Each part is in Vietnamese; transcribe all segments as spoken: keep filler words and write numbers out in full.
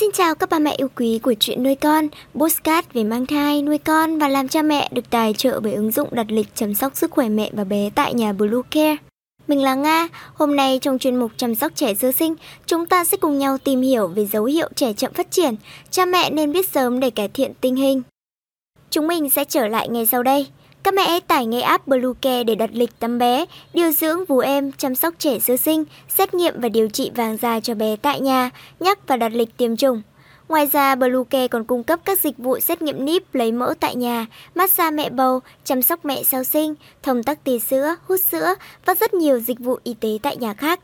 Xin chào các bà mẹ yêu quý của Chuyện Nuôi Con, podcast về mang thai, nuôi con và làm cha mẹ được tài trợ bởi ứng dụng đặt lịch chăm sóc sức khỏe mẹ và bé tại nhà Blue Care. Mình là Nga, hôm nay trong chuyên mục chăm sóc trẻ sơ sinh, chúng ta sẽ cùng nhau tìm hiểu về dấu hiệu trẻ chậm phát triển, cha mẹ nên biết sớm để cải thiện tình hình. Chúng mình sẽ trở lại ngay sau đây. Các mẹ hãy tải ngay app Blue Care để đặt lịch tắm bé, điều dưỡng vú em, chăm sóc trẻ sơ sinh, xét nghiệm và điều trị vàng da cho bé tại nhà, nhắc và đặt lịch tiêm chủng. Ngoài ra, Blue Care còn cung cấp các dịch vụ xét nghiệm níp, lấy mỡ tại nhà, massage mẹ bầu, chăm sóc mẹ sau sinh, thông tắc tia sữa, hút sữa và rất nhiều dịch vụ y tế tại nhà khác.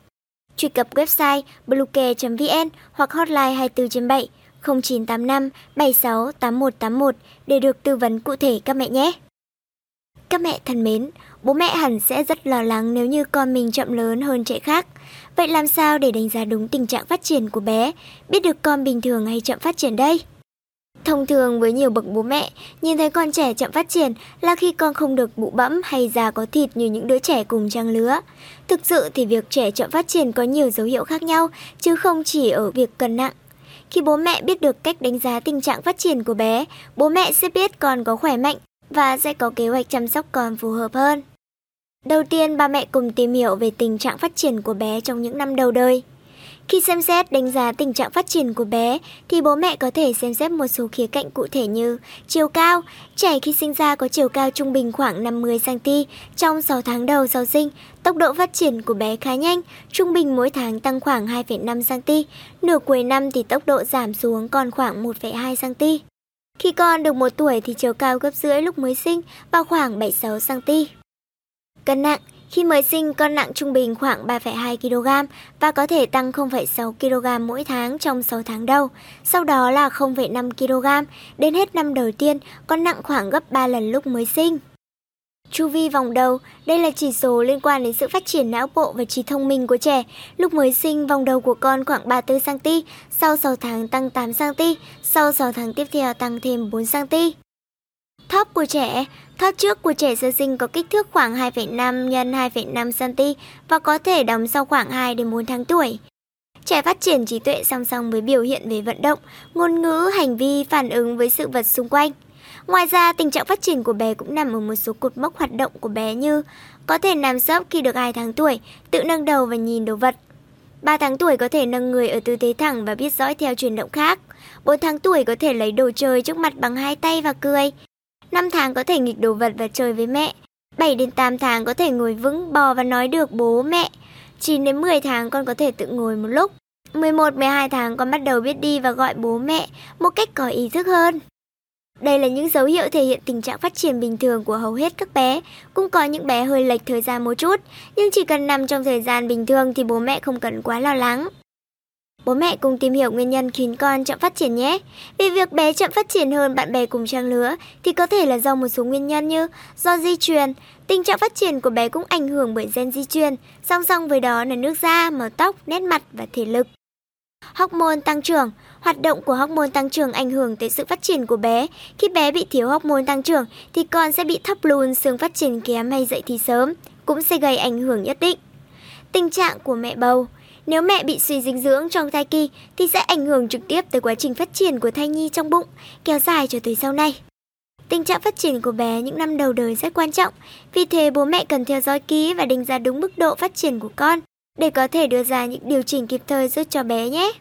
Truy cập website bluecare chấm vn hoặc hotline hai mươi bốn trên bảy không chín tám năm bảy sáu tám một tám một để được tư vấn cụ thể các mẹ nhé. Các mẹ thân mến, bố mẹ hẳn sẽ rất lo lắng nếu như con mình chậm lớn hơn trẻ khác. Vậy làm sao để đánh giá đúng tình trạng phát triển của bé, biết được con bình thường hay chậm phát triển đây? Thông thường với nhiều bậc bố mẹ, nhìn thấy con trẻ chậm phát triển là khi con không được bụ bẫm hay da có thịt như những đứa trẻ cùng trang lứa. Thực sự thì việc trẻ chậm phát triển có nhiều dấu hiệu khác nhau, chứ không chỉ ở việc cân nặng. Khi bố mẹ biết được cách đánh giá tình trạng phát triển của bé, bố mẹ sẽ biết con có khỏe mạnh và sẽ có kế hoạch chăm sóc con phù hợp hơn. Đầu tiên, ba mẹ cùng tìm hiểu về tình trạng phát triển của bé trong những năm đầu đời. Khi xem xét đánh giá tình trạng phát triển của bé, thì bố mẹ có thể xem xét một số khía cạnh cụ thể như chiều cao. Trẻ khi sinh ra có chiều cao trung bình khoảng năm mươi xăng-ti-mét. Trong sáu tháng đầu sau sinh, tốc độ phát triển của bé khá nhanh, trung bình mỗi tháng tăng khoảng hai phẩy năm xăng-ti-mét. Nửa cuối năm thì tốc độ giảm xuống còn khoảng một phẩy hai xăng-ti-mét. Khi con được một tuổi thì chiều cao gấp rưỡi lúc mới sinh vào khoảng bảy mươi sáu xăng-ti-mét. Cân nặng, khi mới sinh con nặng trung bình khoảng ba phẩy hai ki-lô-gam và có thể tăng không phẩy sáu ki-lô-gam mỗi tháng trong sáu tháng đầu, sau đó là không phẩy năm ki-lô-gam, đến hết năm đầu tiên con nặng khoảng gấp ba lần lúc mới sinh. Chu vi vòng đầu, đây là chỉ số liên quan đến sự phát triển não bộ và trí thông minh của trẻ. Lúc mới sinh, vòng đầu của con khoảng ba mươi tư xăng-ti-mét, sau sáu tháng tăng tám xăng-ti-mét, sau sáu tháng tiếp theo tăng thêm bốn xăng-ti-mét. Thóp của trẻ, thóp trước của trẻ sơ sinh có kích thước khoảng hai phẩy năm nhân hai phẩy năm xăng-ti-mét và có thể đóng sau khoảng hai đến bốn tháng tuổi. Trẻ phát triển trí tuệ song song với biểu hiện về vận động, ngôn ngữ, hành vi, phản ứng với sự vật xung quanh. Ngoài ra, tình trạng phát triển của bé cũng nằm ở một số cột mốc hoạt động của bé như có thể nằm sấp khi được hai tháng tuổi, tự nâng đầu và nhìn đồ vật. ba tháng tuổi có thể nâng người ở tư thế thẳng và biết dõi theo chuyển động khác. bốn tháng tuổi có thể lấy đồ chơi trước mặt bằng hai tay và cười. năm tháng có thể nghịch đồ vật và chơi với mẹ. bảy đến tám tháng có thể ngồi vững, bò và nói được bố, mẹ. chín đến mười tháng con có thể tự ngồi một lúc. mười một đến mười hai tháng con bắt đầu biết đi và gọi bố, mẹ một cách có ý thức hơn. Đây là những dấu hiệu thể hiện tình trạng phát triển bình thường của hầu hết các bé, cũng có những bé hơi lệch thời gian một chút, nhưng chỉ cần nằm trong thời gian bình thường thì bố mẹ không cần quá lo lắng. Bố mẹ cùng tìm hiểu nguyên nhân khiến con chậm phát triển nhé. Vì việc bé chậm phát triển hơn bạn bè cùng trang lứa thì có thể là do một số nguyên nhân như do di truyền, tình trạng phát triển của bé cũng ảnh hưởng bởi gen di truyền, song song với đó là nước da, màu tóc, nét mặt và thể lực. Hormone tăng trưởng, hoạt động của hormone tăng trưởng ảnh hưởng tới sự phát triển của bé. Khi bé bị thiếu hormone tăng trưởng thì con sẽ bị thấp lùn, xương phát triển kém hay dậy thì sớm, cũng sẽ gây ảnh hưởng nhất định. Tình trạng của mẹ bầu, nếu mẹ bị suy dinh dưỡng trong thai kỳ thì sẽ ảnh hưởng trực tiếp tới quá trình phát triển của thai nhi trong bụng, kéo dài cho tới sau này. Tình trạng phát triển của bé những năm đầu đời rất quan trọng, vì thế bố mẹ cần theo dõi kỹ và đánh giá đúng mức độ phát triển của con để có thể đưa ra những điều chỉnh kịp thời giúp cho bé nhé.